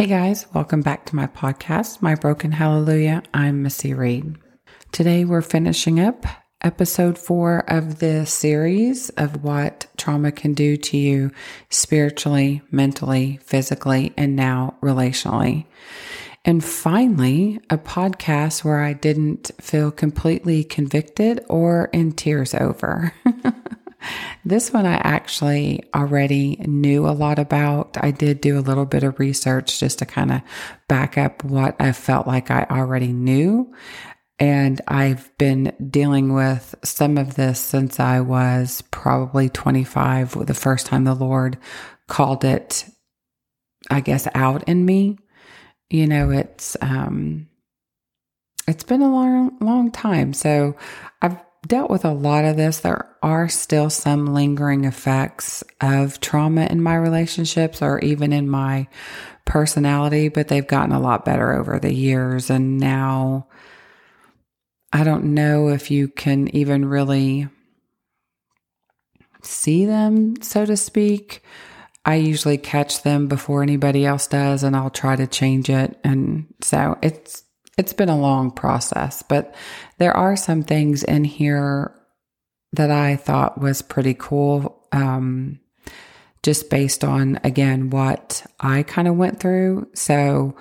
Hey guys, welcome back to my podcast, My Broken Hallelujah. I'm Missy Reed. Today we're finishing up episode 4 of this series of what trauma can do to you spiritually, mentally, physically, and now relationally. And finally, a podcast where I didn't feel completely convicted or in tears over. This one I actually already knew a lot about. I did do a little bit of research just to kind of back up what I felt like I already knew. And I've been dealing with some of this since I was probably 25, the first time the Lord called it, I guess, out in me. You know, it's been a long time. So I've dealt with a lot of this. There are still some lingering effects of trauma in my relationships or even in my personality, but they've gotten a lot better over the years. And now I don't know if you can even really see them, so to speak. I usually catch them before anybody else does, and I'll try to change it. And so it's been a long process, but there are some things in here that I thought was pretty cool, just based on, again, what I kind of went through. So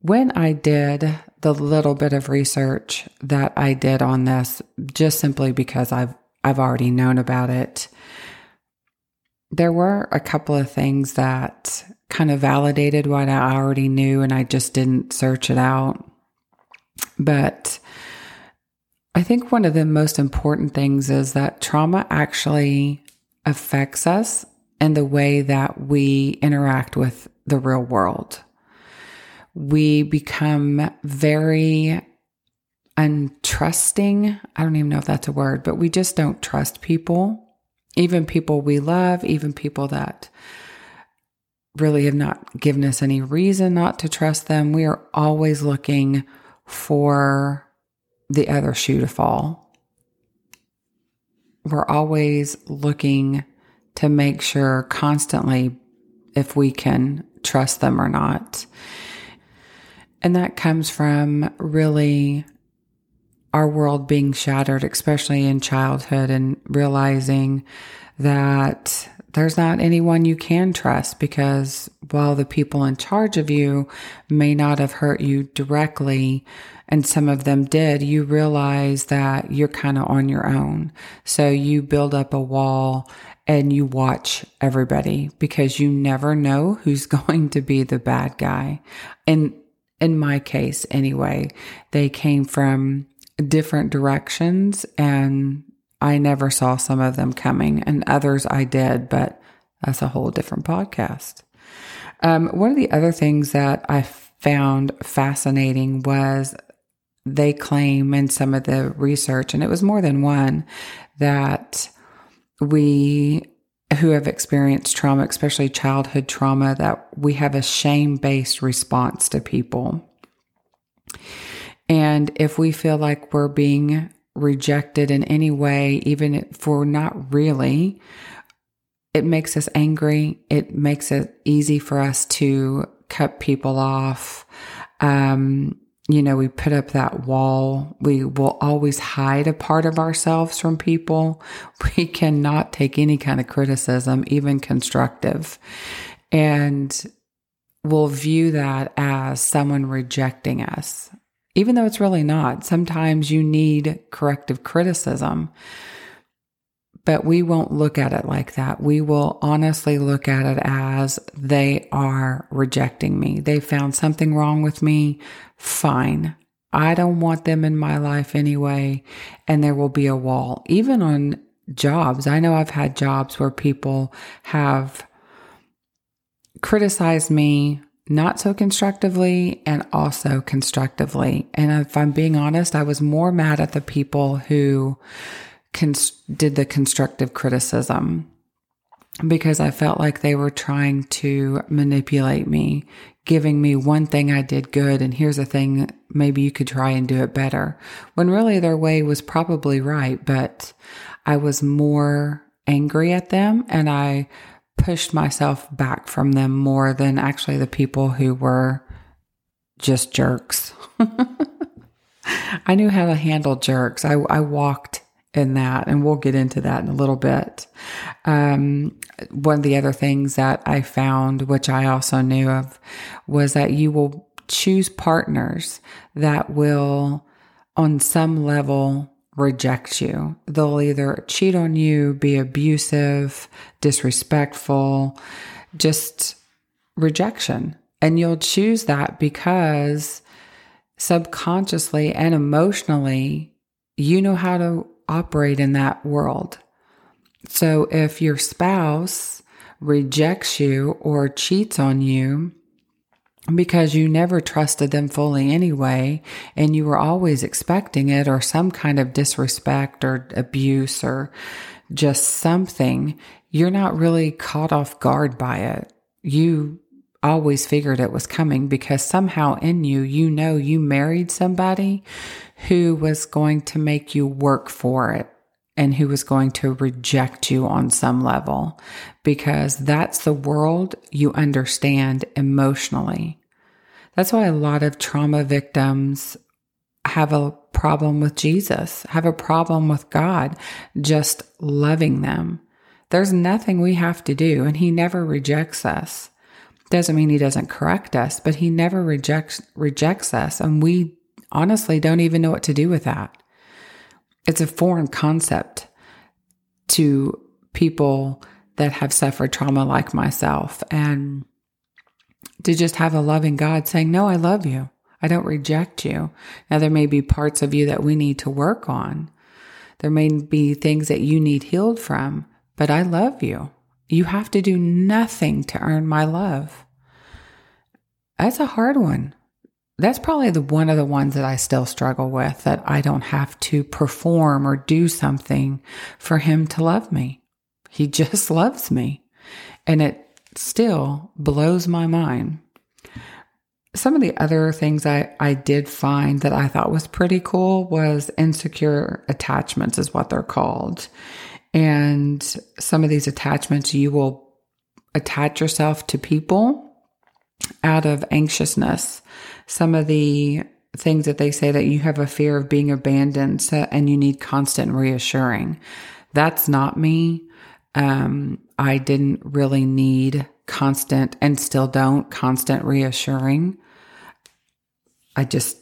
when I did the little bit of research that I did on this, just simply because I've already known about it, there were a couple of things that kind of validated what I already knew, and I just didn't search it out. But I think one of the most important things is that trauma actually affects us in the way that we interact with the real world. We become very untrusting. I don't even know if that's a word, but we just don't trust people. Even people we love, even people that really have not given us any reason not to trust them, we are always looking for the other shoe to fall. We're always looking to make sure constantly if we can trust them or not. And that comes from really our world being shattered, especially in childhood, and realizing that there's not anyone you can trust, because while the people in charge of you may not have hurt you directly, and some of them did, you realize that you're kind of on your own. So you build up a wall and you watch everybody, because you never know who's going to be the bad guy. And in my case, anyway, they came from different directions, and I never saw some of them coming, and others I did, but that's a whole different podcast. One of the other things that I found fascinating was they claim in some of the research, and it was more than one, that we who have experienced trauma, especially childhood trauma, that we have a shame-based response to people. And if we feel like we're being rejected in any way, even if we're not really, it makes us angry. It makes it easy for us to cut people off. You know, we put up that wall. We will always hide a part of ourselves from people. We cannot take any kind of criticism, even constructive. And we'll view that as someone rejecting us, even though it's really not. Sometimes you need corrective criticism, but we won't look at it like that. We will honestly look at it as, they are rejecting me. They found something wrong with me. Fine. I don't want them in my life anyway. And there will be a wall. Even on jobs. I know I've had jobs where people have criticized me, not so constructively and also constructively. And if I'm being honest, I was more mad at the people who did the constructive criticism, because I felt like they were trying to manipulate me, giving me one thing I did good, and here's a thing, maybe you could try and do it better. When really their way was probably right, but I was more angry at them, and I pushed myself back from them more than actually the people who were just jerks. I knew how to handle jerks. I walked in that, and we'll get into that in a little bit. One of the other things that I found, which I also knew of, was that you will choose partners that will, on some level, reject you. They'll either cheat on you, be abusive, disrespectful, just rejection. And you'll choose that because subconsciously and emotionally, you know how to operate in that world. So if your spouse rejects you or cheats on you, because you never trusted them fully anyway, and you were always expecting it or some kind of disrespect or abuse or just something, you're not really caught off guard by it. You always figured it was coming because somehow in you, you know you married somebody who was going to make you work for it and who was going to reject you on some level, because that's the world you understand emotionally. That's why a lot of trauma victims have a problem with Jesus, have a problem with God, just loving them. There's nothing we have to do, and He never rejects us. Doesn't mean He doesn't correct us, but He never rejects us, and we honestly don't even know what to do with that. It's a foreign concept to people that have suffered trauma like myself, and to just have a loving God saying, no, I love you. I don't reject you. Now, there may be parts of you that we need to work on. There may be things that you need healed from, but I love you. You have to do nothing to earn my love. That's a hard one. That's probably one of the ones that I still struggle with, that I don't have to perform or do something for Him to love me. He just loves me. And it still blows my mind. Some of the other things I did find that I thought was pretty cool was insecure attachments is what they're called. And some of these attachments, you will attach yourself to people out of anxiousness. Some of the things that they say that you have a fear of being abandoned, so, and you need constant reassuring. That's not me. I didn't really need constant, and still don't, constant reassuring. That's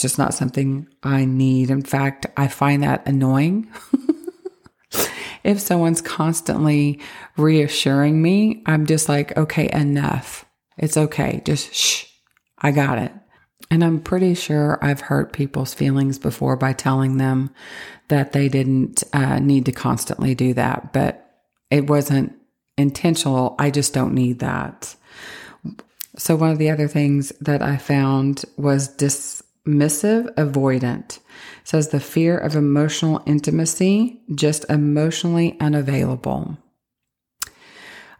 just not something I need. In fact, I find that annoying. If someone's constantly reassuring me, I'm just like, okay, enough. It's okay. Just shh. I got it. And I'm pretty sure I've hurt people's feelings before by telling them that they didn't need to constantly do that, but it wasn't intentional. I just don't need that. So one of the other things that I found was dismissive avoidant. It says the fear of emotional intimacy, just emotionally unavailable.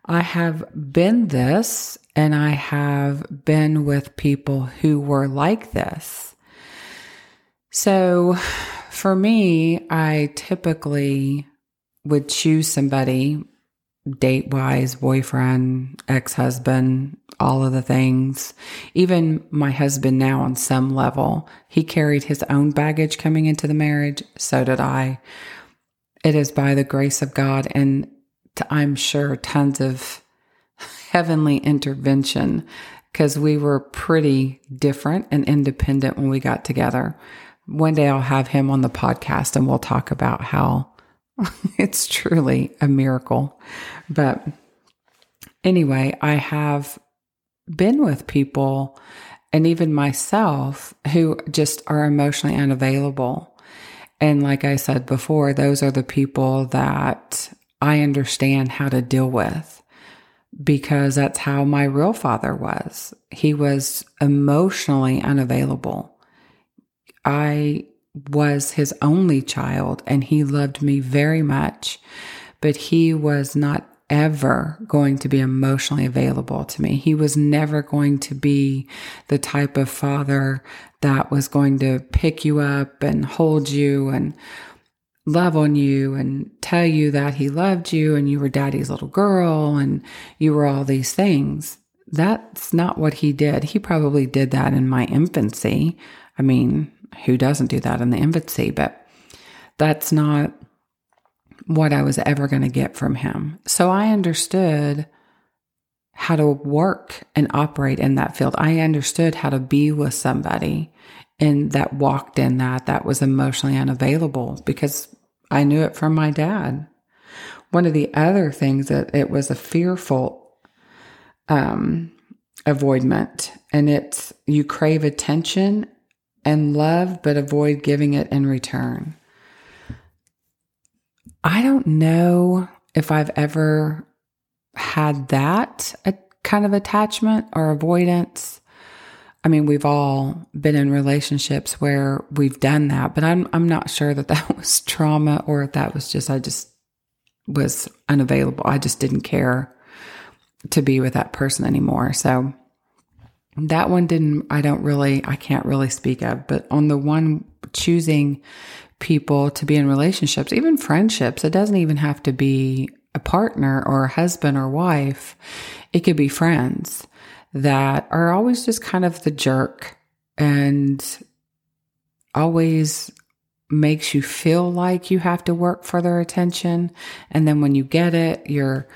I have been this, and I have been with people who were like this. So for me, I typically would choose somebody date-wise, boyfriend, ex-husband, all of the things. Even my husband now on some level, he carried his own baggage coming into the marriage. So did I. It is by the grace of God and I'm sure tons of heavenly intervention, because we were pretty different and independent when we got together. One day I'll have him on the podcast and we'll talk about how it's truly a miracle. But anyway, I have been with people and even myself who just are emotionally unavailable. And like I said before, those are the people that I understand how to deal with, because that's how my real father was. He was emotionally unavailable. I was his only child and he loved me very much, but he was not ever going to be emotionally available to me. He was never going to be the type of father that was going to pick you up and hold you. And love on you and tell you that he loved you and you were daddy's little girl and you were all these things. That's not what he did. He probably did that in my infancy. I mean, who doesn't do that in the infancy? But that's not what I was ever going to get from him. So I understood how to work and operate in that field. I understood how to be with somebody and that walked in that was emotionally unavailable because I knew it from my dad. One of the other things that it was a fearful avoidment, and it's you crave attention and love, but avoid giving it in return. I don't know if I've ever had that kind of attachment or avoidance. I mean, we've all been in relationships where we've done that, but I'm not sure that was trauma or if that was just, I just was unavailable. I just didn't care to be with that person anymore. So that one I can't really speak of, but on the one choosing people to be in relationships, even friendships, it doesn't even have to be a partner or a husband or wife. It could be friends that are always just kind of the jerk and always makes you feel like you have to work for their attention. And then when you get it, you're,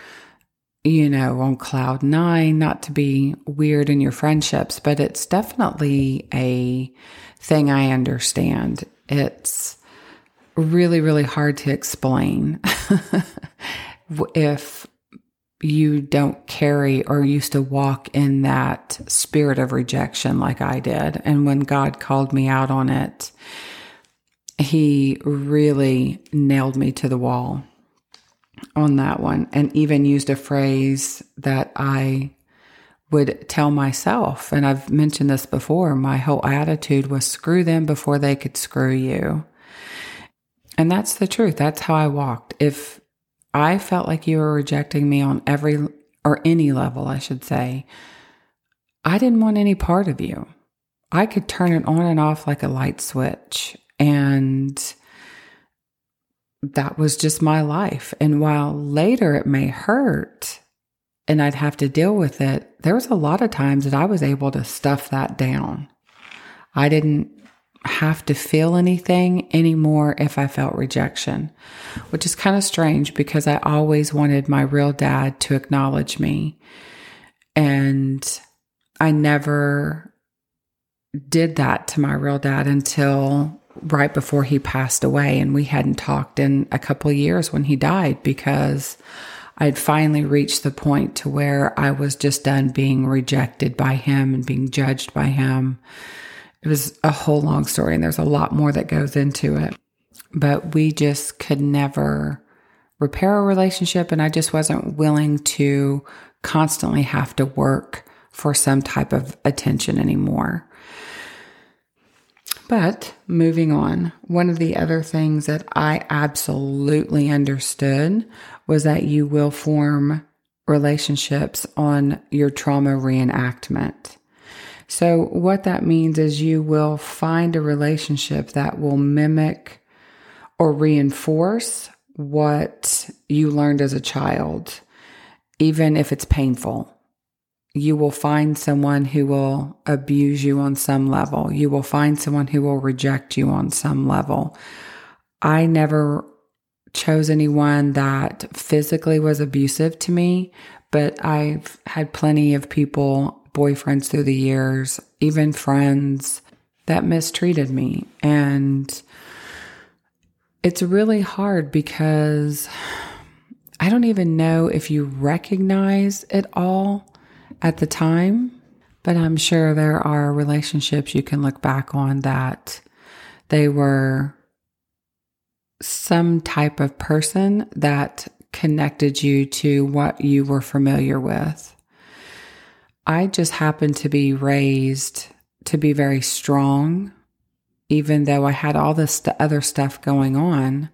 on cloud nine, not to be weird in your friendships, but it's definitely a thing I understand. It's really, really hard to explain if you don't carry or used to walk in that spirit of rejection like I did. And when God called me out on it, he really nailed me to the wall on that one, and even used a phrase that I would tell myself. And I've mentioned this before, my whole attitude was screw them before they could screw you. And that's the truth. That's how I walked. If I felt like you were rejecting me on any level, I should say, I didn't want any part of you. I could turn it on and off like a light switch. And that was just my life. And while later it may hurt and I'd have to deal with it, there was a lot of times that I was able to stuff that down. I didn't have to feel anything anymore if I felt rejection, which is kind of strange because I always wanted my real dad to acknowledge me. And I never did that to my real dad until right before he passed away. And we hadn't talked in a couple of years when he died because I'd finally reached the point to where I was just done being rejected by him and being judged by him. It was a whole long story, and there's a lot more that goes into it. But we just could never repair a relationship, and I just wasn't willing to constantly have to work for some type of attention anymore. But moving on, one of the other things that I absolutely understood was that you will form relationships on your trauma reenactment. So what that means is you will find a relationship that will mimic or reinforce what you learned as a child, even if it's painful. You will find someone who will abuse you on some level. You will find someone who will reject you on some level. I never chose anyone that physically was abusive to me, but I've had plenty of people, boyfriends through the years, even friends that mistreated me. And it's really hard because I don't even know if you recognize it all at the time, but I'm sure there are relationships you can look back on that they were some type of person that connected you to what you were familiar with. I just happened to be raised to be very strong, even though I had all this other stuff going on.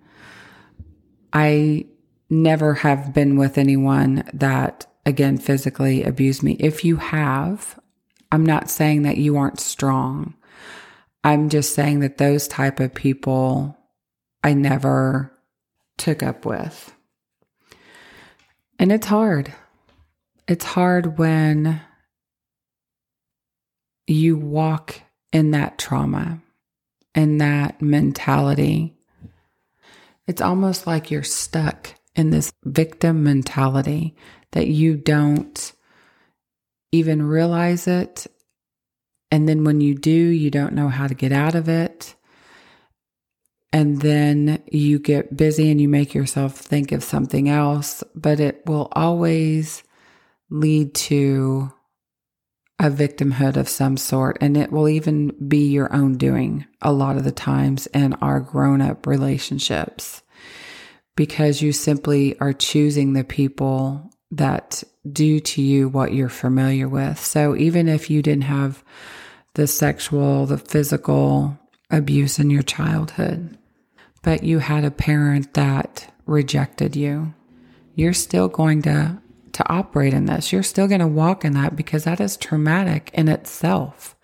I never have been with anyone that, again, physically abused me. If you have, I'm not saying that you aren't strong. I'm just saying that those type of people I never took up with. And it's hard. It's hard when you walk in that trauma and that mentality. It's almost like you're stuck in this victim mentality that you don't even realize it. And then when you do, you don't know how to get out of it. And then you get busy and you make yourself think of something else, but it will always lead to a victimhood of some sort. And it will even be your own doing a lot of the times in our grown-up relationships, because you simply are choosing the people that do to you what you're familiar with. So even if you didn't have the sexual, the physical abuse in your childhood, but you had a parent that rejected you, you're still going to operate in this. You're still going to walk in that, because that is traumatic in itself.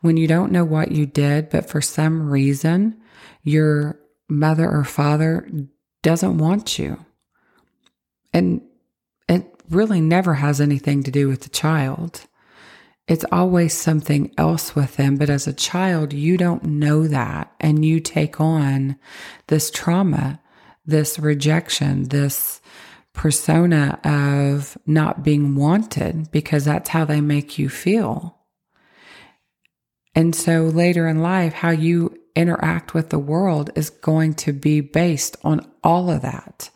When you don't know what you did, but for some reason, your mother or father doesn't want you. And it really never has anything to do with the child. It's always something else with them. But as a child, you don't know that. And you take on this trauma, this rejection, this persona of not being wanted, because that's how they make you feel. And so later in life, how you interact with the world is going to be based on all of that.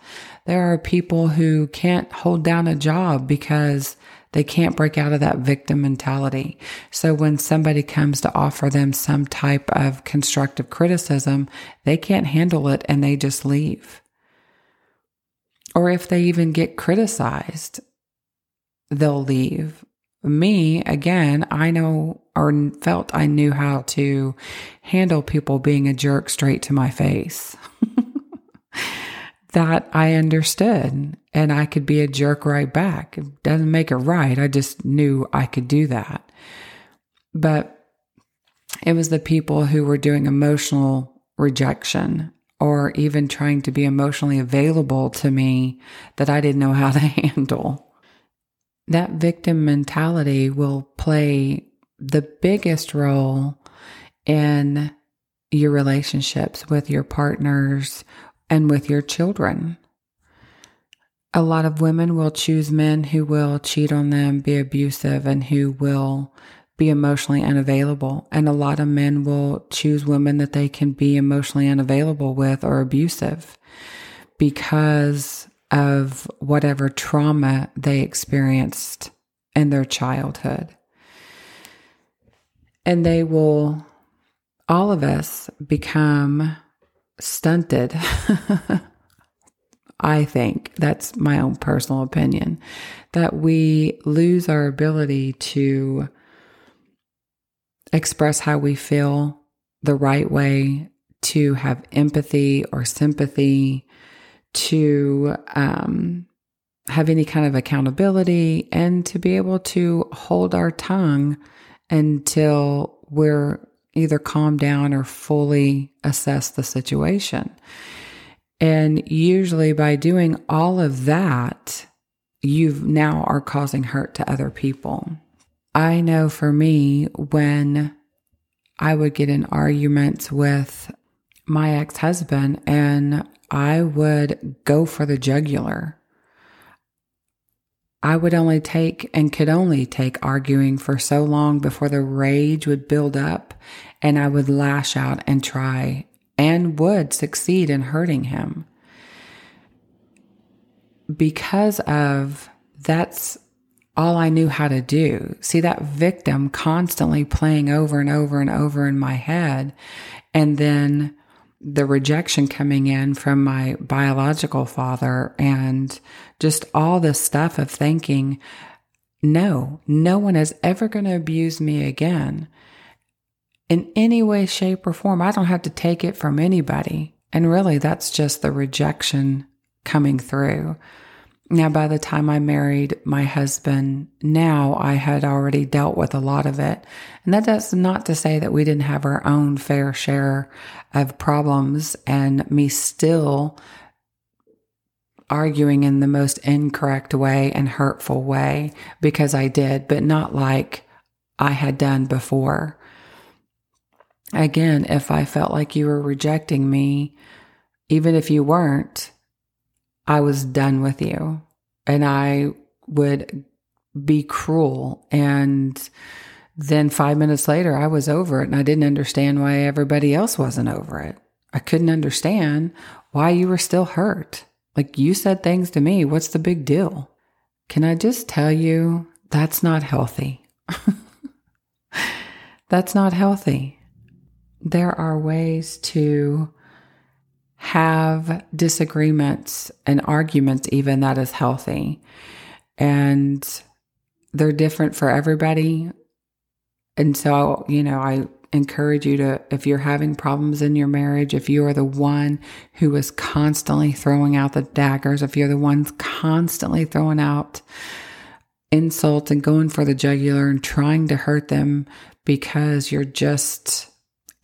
There are people who can't hold down a job because they can't break out of that victim mentality. So when somebody comes to offer them some type of constructive criticism, they can't handle it and they just leave. Or if they even get criticized, they'll leave. Me, again, I know or felt I knew how to handle people being a jerk straight to my face. That I understood, and I could be a jerk right back. It doesn't make it right. I just knew I could do that. But it was the people who were doing emotional rejection or even trying to be emotionally available to me that I didn't know how to handle. That victim mentality will play the biggest role in your relationships with your partners and with your children. A lot of women will choose men who will cheat on them, be abusive, and who will be emotionally unavailable. And a lot of men will choose women that they can be emotionally unavailable with or abusive because of whatever trauma they experienced in their childhood. And they will, all of us, become stunted. I think, that's my own personal opinion, that we lose our ability to express how we feel the right way, to have empathy or sympathy, to have any kind of accountability, and to be able to hold our tongue until we're either calm down or fully assess the situation. And usually by doing all of that, you now are causing hurt to other people. I know for me, when I would get in arguments with my ex-husband and I would go for the jugular, I would only take and could only take arguing for so long before the rage would build up and I would lash out and try and would succeed in hurting him. Because of that's all I knew how to do. See, that victim constantly playing over and over and over in my head, and then the rejection coming in from my biological father and just all this stuff of thinking, no one is ever going to abuse me again in any way, shape, or form. I don't have to take it from anybody. And really, that's just the rejection coming through. Now, by the time I married my husband, now I had already dealt with a lot of it. And that's not to say that we didn't have our own fair share of problems and me still arguing in the most incorrect way and hurtful way, because I did, but not like I had done before. Again, if I felt like you were rejecting me, even if you weren't, I was done with you, and I would be cruel. And then 5 minutes later, I was over it, and I didn't understand why everybody else wasn't over it. I couldn't understand why you were still hurt. Like, you said things to me. What's the big deal? Can I just tell you, that's not healthy. That's not healthy. There are ways to have disagreements and arguments, even, that is healthy. And they're different for everybody. And so, you know, I encourage you to, if you're having problems in your marriage, if you are the one who is constantly throwing out the daggers, if you're the one constantly throwing out insults and going for the jugular and trying to hurt them because you're just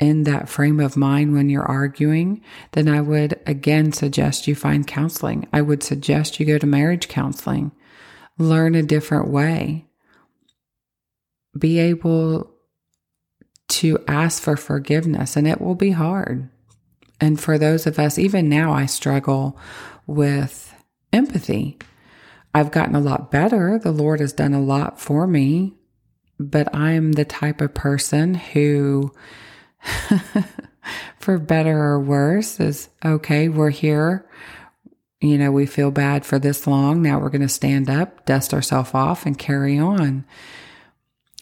in that frame of mind when you're arguing, then I would again suggest you find counseling. I would suggest you go to marriage counseling. Learn a different way. Be able to ask for forgiveness, and it will be hard. And for those of us, even now, I struggle with empathy. I've gotten a lot better. The Lord has done a lot for me, but I'm the type of person who for better or worse is, okay, we're here. You know, we feel bad for this long. Now we're going to stand up, dust ourselves off, and carry on.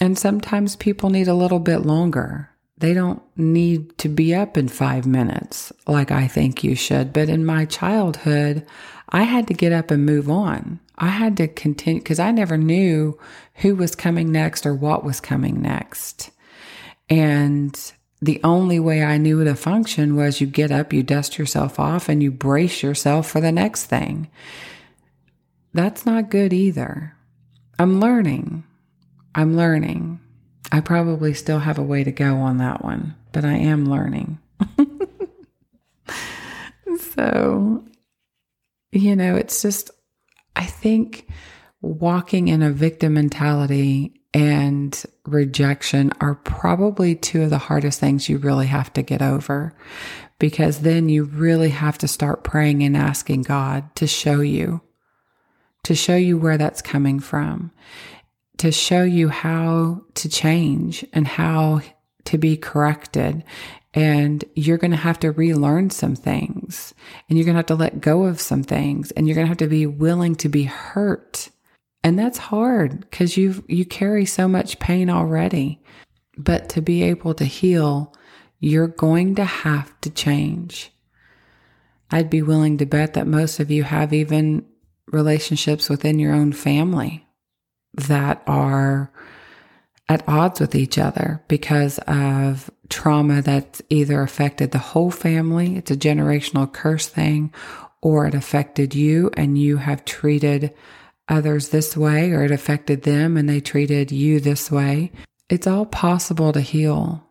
And sometimes people need a little bit longer. They don't need to be up in 5 minutes like I think you should. But in my childhood, I had to get up and move on. I had to continue because I never knew who was coming next or what was coming next. And the only way I knew to function was you get up, you dust yourself off, and you brace yourself for the next thing. That's not good either. I'm learning. I probably still have a way to go on that one, but I am learning. So, you know, it's just, I think walking in a victim mentality and rejection are probably two of the hardest things you really have to get over, because then you really have to start praying and asking God to show you where that's coming from, to show you how to change and how to be corrected. And you're going to have to relearn some things, and you're going to have to let go of some things, and you're going to have to be willing to be hurt. And that's hard because you carry so much pain already. But to be able to heal, you're going to have to change. I'd be willing to bet that most of you have even relationships within your own family that are at odds with each other because of trauma that's either affected the whole family, it's a generational curse thing, or it affected you and you have treated others this way, or it affected them and they treated you this way. It's all possible to heal,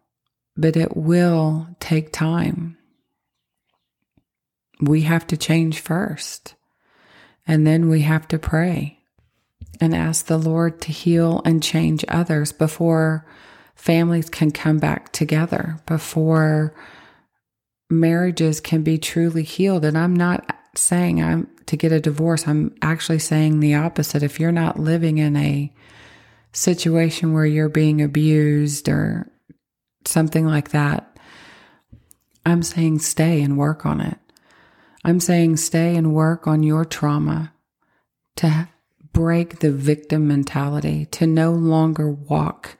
but it will take time. We have to change first, and then we have to pray and ask the Lord to heal and change others before families can come back together, before marriages can be truly healed. And I'm not saying I'm to get a divorce. I'm actually saying the opposite. If you're not living in a situation where you're being abused or something like that, I'm saying stay and work on it. I'm saying stay and work on your trauma to break the victim mentality, to no longer walk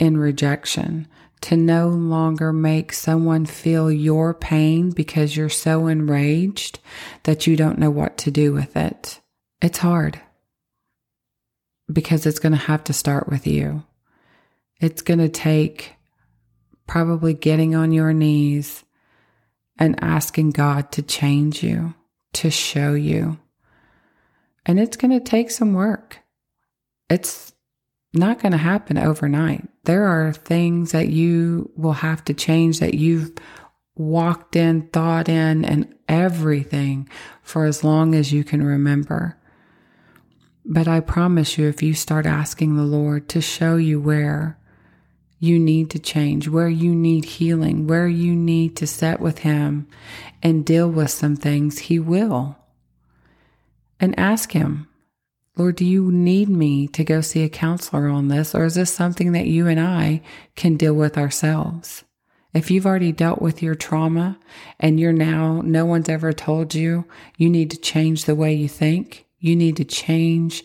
in rejection, to no longer make someone feel your pain because you're so enraged that you don't know what to do with it. It's hard because it's going to have to start with you. It's going to take probably getting on your knees and asking God to change you, to show you, And it's going to take some work. It's not going to happen overnight. There are things that you will have to change that you've walked in, thought in, and everything for as long as you can remember. But I promise you, if you start asking the Lord to show you where you need to change, where you need healing, where you need to sit with Him and deal with some things, He will. And ask Him, Lord, do you need me to go see a counselor on this? Or is this something that you and I can deal with ourselves? If you've already dealt with your trauma and you're now, no one's ever told you, you need to change the way you think. You need to change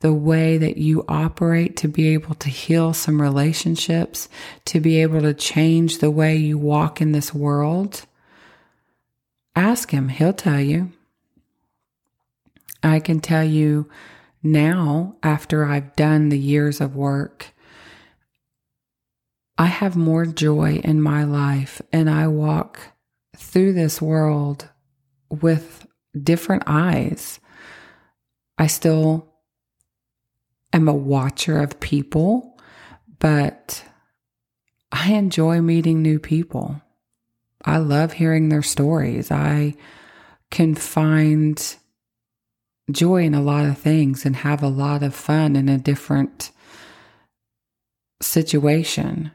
the way that you operate to be able to heal some relationships, to be able to change the way you walk in this world. Ask Him, He'll tell you. I can tell you now, after I've done the years of work, I have more joy in my life, and I walk through this world with different eyes. I still am a watcher of people, but I enjoy meeting new people. I love hearing their stories. I can find joy in a lot of things and have a lot of fun in a different situation.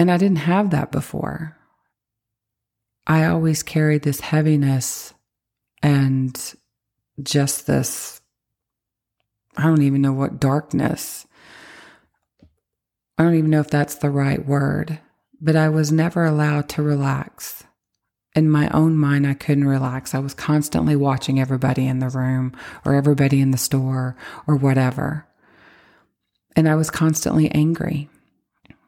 And I didn't have that before. I always carried this heaviness and just this, I don't even know what, darkness. I don't even know if that's the right word, but I was never allowed to relax. In my own mind, I couldn't relax. I was constantly watching everybody in the room or everybody in the store or whatever. And I was constantly angry.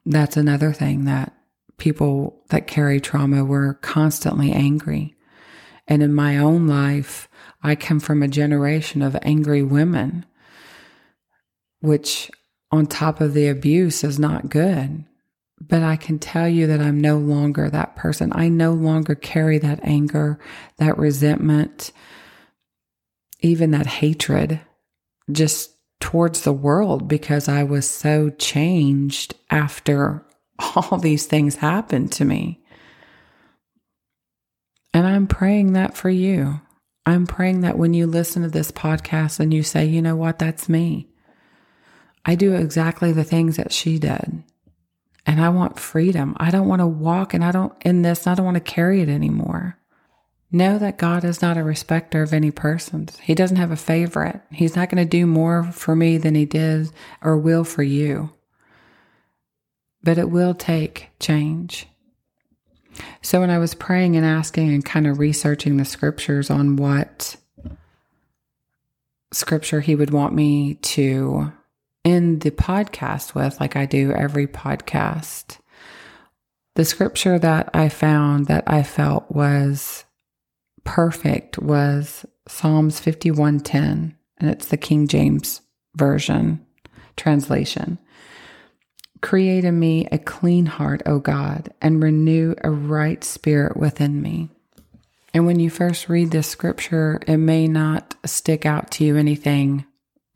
That's another thing, that people that carry trauma were constantly angry. And in my own life, I come from a generation of angry women, which on top of the abuse is not good. But I can tell you that I'm no longer that person. I no longer carry that anger, that resentment, even that hatred just towards the world, because I was so changed after all these things happened to me. And I'm praying that for you. I'm praying that when you listen to this podcast and you say, you know what, that's me. I do exactly the things that she did. And I want freedom. I don't want to walk and I don't want to carry it anymore. Know that God is not a respecter of any persons. He doesn't have a favorite. He's not going to do more for me than He did or will for you. But it will take change. So when I was praying and asking and kind of researching the scriptures on what scripture He would want me to end the podcast with, like I do every podcast, the scripture that I found that I felt was perfect was Psalms 51:10, and it's the King James Version translation. Create in me a clean heart, O God, and renew a right spirit within me. And when you first read this scripture, it may not stick out to you anything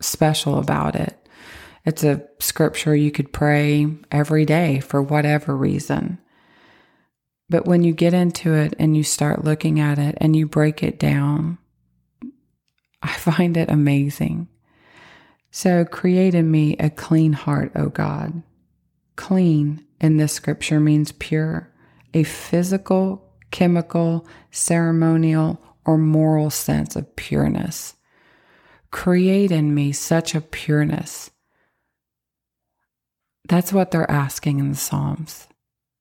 special about it. It's a scripture you could pray every day for whatever reason. But when you get into it and you start looking at it and you break it down, I find it amazing. So create in me a clean heart, O God. Clean in this scripture means pure, a physical, chemical, ceremonial, or moral sense of pureness. Create in me such a pureness. That's what they're asking in the Psalms.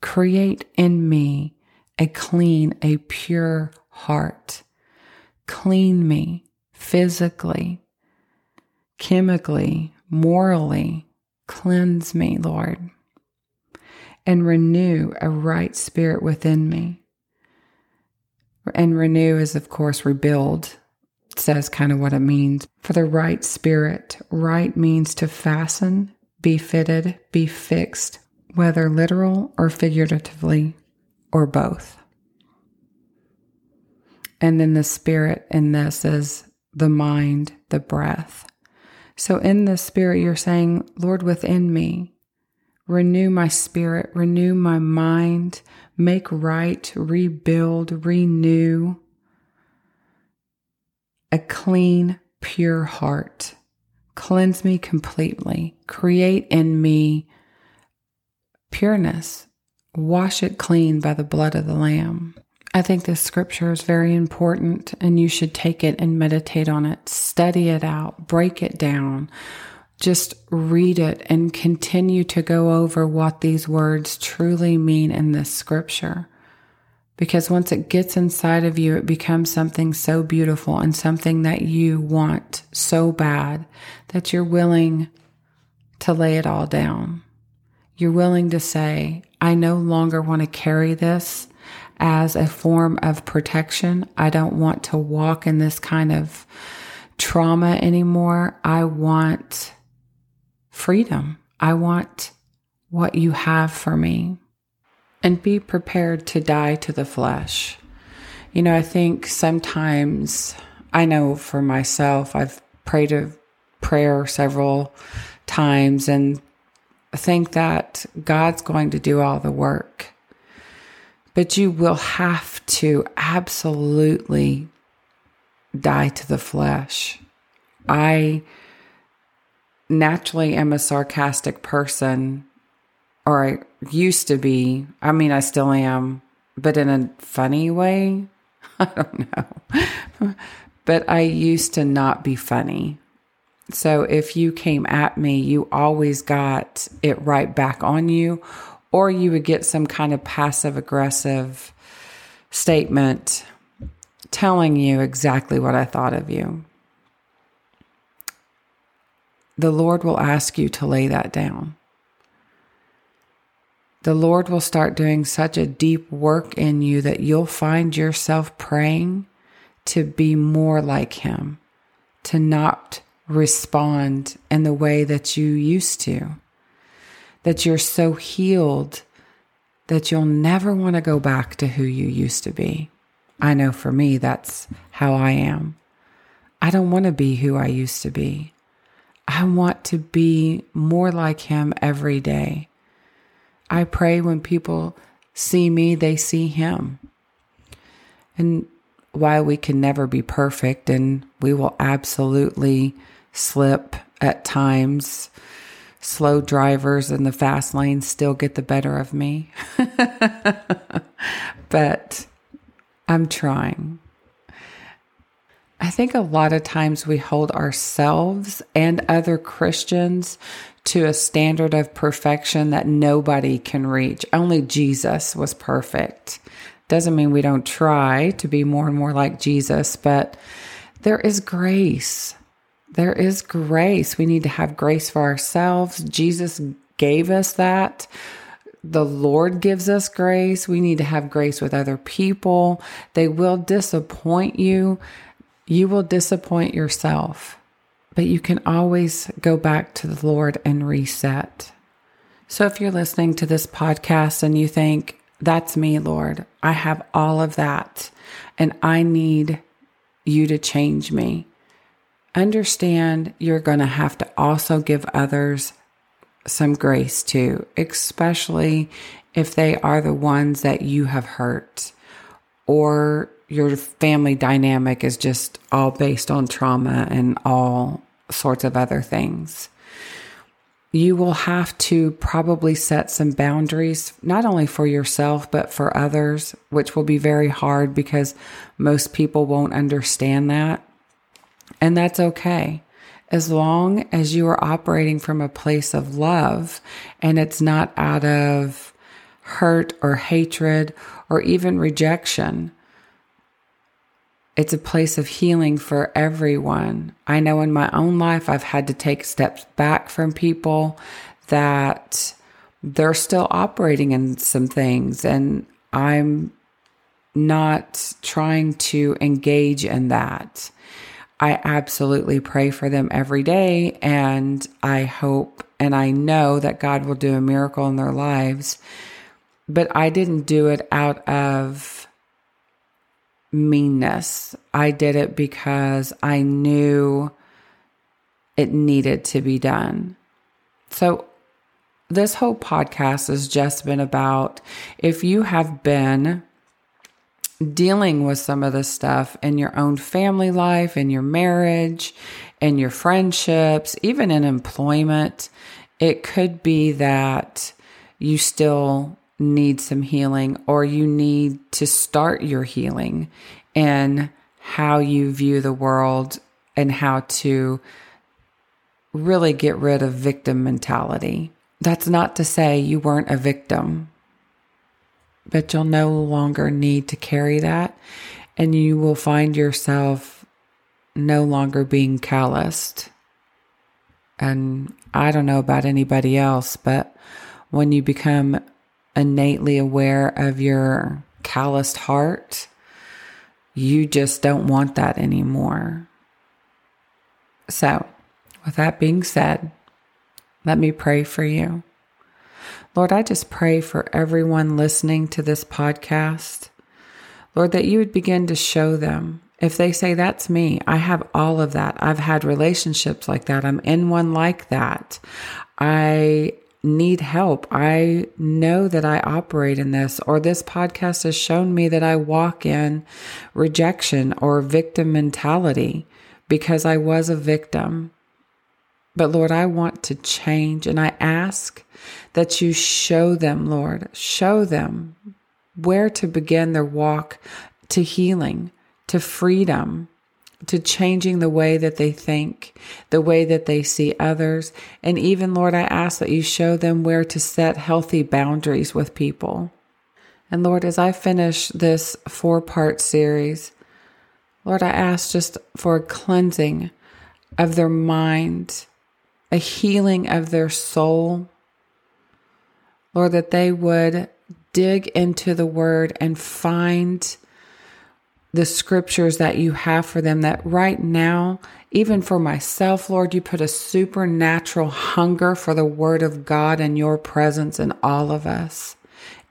Create in me a clean, a pure heart. Clean me physically, chemically, morally. Cleanse me, Lord, and renew a right spirit within me. And renew is, of course, rebuild. It says kind of what it means. For the right spirit, right means to fasten, be fitted, be fixed, whether literal or figuratively, or both. And then the spirit in this is the mind, the breath. So in the spirit, you're saying, Lord, within me, renew my spirit, renew my mind, make right, rebuild, renew a clean, pure heart. Cleanse me completely. Create in me pureness. Wash it clean by the blood of the Lamb. I think this scripture is very important, and you should take it and meditate on it, study it out, break it down, just read it and continue to go over what these words truly mean in this scripture. Because once it gets inside of you, it becomes something so beautiful and something that you want so bad that you're willing to lay it all down. You're willing to say, I no longer want to carry this as a form of protection. I don't want to walk in this kind of trauma anymore. I want freedom. I want what you have for me. And be prepared to die to the flesh. You know, I think sometimes, I know for myself, I've prayed a prayer several times and think that God's going to do all the work. But you will have to absolutely die to the flesh. I naturally am a sarcastic person, or I used to be. I mean, I still am, but in a funny way. I don't know. But I used to not be funny. So if you came at me, you always got it right back on you. Or you would get some kind of passive-aggressive statement telling you exactly what I thought of you. The Lord will ask you to lay that down. The Lord will start doing such a deep work in you that you'll find yourself praying to be more like Him, to not respond in the way that you used to. That you're so healed that you'll never want to go back to who you used to be. I know for me, that's how I am. I don't want to be who I used to be. I want to be more like Him every day. I pray when people see me, they see Him. And while we can never be perfect, and we will absolutely slip at times, slow drivers in the fast lane still get the better of me. But I'm trying. I think a lot of times we hold ourselves and other Christians to a standard of perfection that nobody can reach. Only Jesus was perfect. Doesn't mean we don't try to be more and more like Jesus, but there is grace. There is grace. We need to have grace for ourselves. Jesus gave us that. The Lord gives us grace. We need to have grace with other people. They will disappoint you. You will disappoint yourself. But you can always go back to the Lord and reset. So if you're listening to this podcast and you think, that's me, Lord, I have all of that, and I need you to change me. Understand you're going to have to also give others some grace too, especially if they are the ones that you have hurt, or your family dynamic is just all based on trauma and all sorts of other things. You will have to probably set some boundaries, not only for yourself, but for others, which will be very hard because most people won't understand that. And that's okay, as long as you are operating from a place of love and it's not out of hurt or hatred or even rejection. It's a place of healing for everyone. I know in my own life, I've had to take steps back from people that they're still operating in some things, and I'm not trying to engage in that. I absolutely pray for them every day, and I hope and I know that God will do a miracle in their lives. But I didn't do it out of meanness. I did it because I knew it needed to be done. So this whole podcast has just been about, if you have been dealing with some of this stuff in your own family life, in your marriage, in your friendships, even in employment, it could be that you still need some healing, or you need to start your healing in how you view the world and how to really get rid of victim mentality. That's not to say you weren't a victim, but you'll no longer need to carry that, and you will find yourself no longer being calloused. And I don't know about anybody else, but when you become innately aware of your calloused heart, you just don't want that anymore. So, with that being said, let me pray for you. Lord, I just pray for everyone listening to this podcast, Lord, that you would begin to show them. If they say, that's me, I have all of that. I've had relationships like that. I'm in one like that. I need help. I know that I operate in this, or this podcast has shown me that I walk in rejection or victim mentality because I was a victim. But Lord, I want to change, and I ask that you show them, Lord, show them where to begin their walk to healing, to freedom, to changing the way that they think, the way that they see others. And even, Lord, I ask that you show them where to set healthy boundaries with people. And Lord, as I finish this 4-part series, Lord, I ask just for a cleansing of their mind, a healing of their soul. Lord, that they would dig into the word and find the scriptures that you have for them, that right now, even for myself, Lord, you put a supernatural hunger for the word of God and your presence in all of us.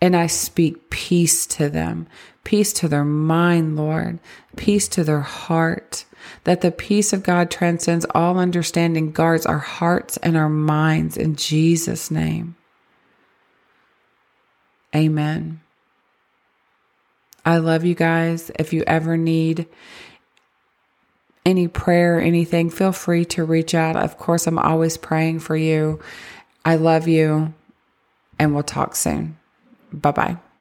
And I speak peace to them, peace to their mind, Lord, peace to their heart, that the peace of God transcends all understanding, guards our hearts and our minds in Jesus' name. Amen. I love you guys. If you ever need any prayer or anything, feel free to reach out. Of course, I'm always praying for you. I love you, and we'll talk soon. Bye-bye.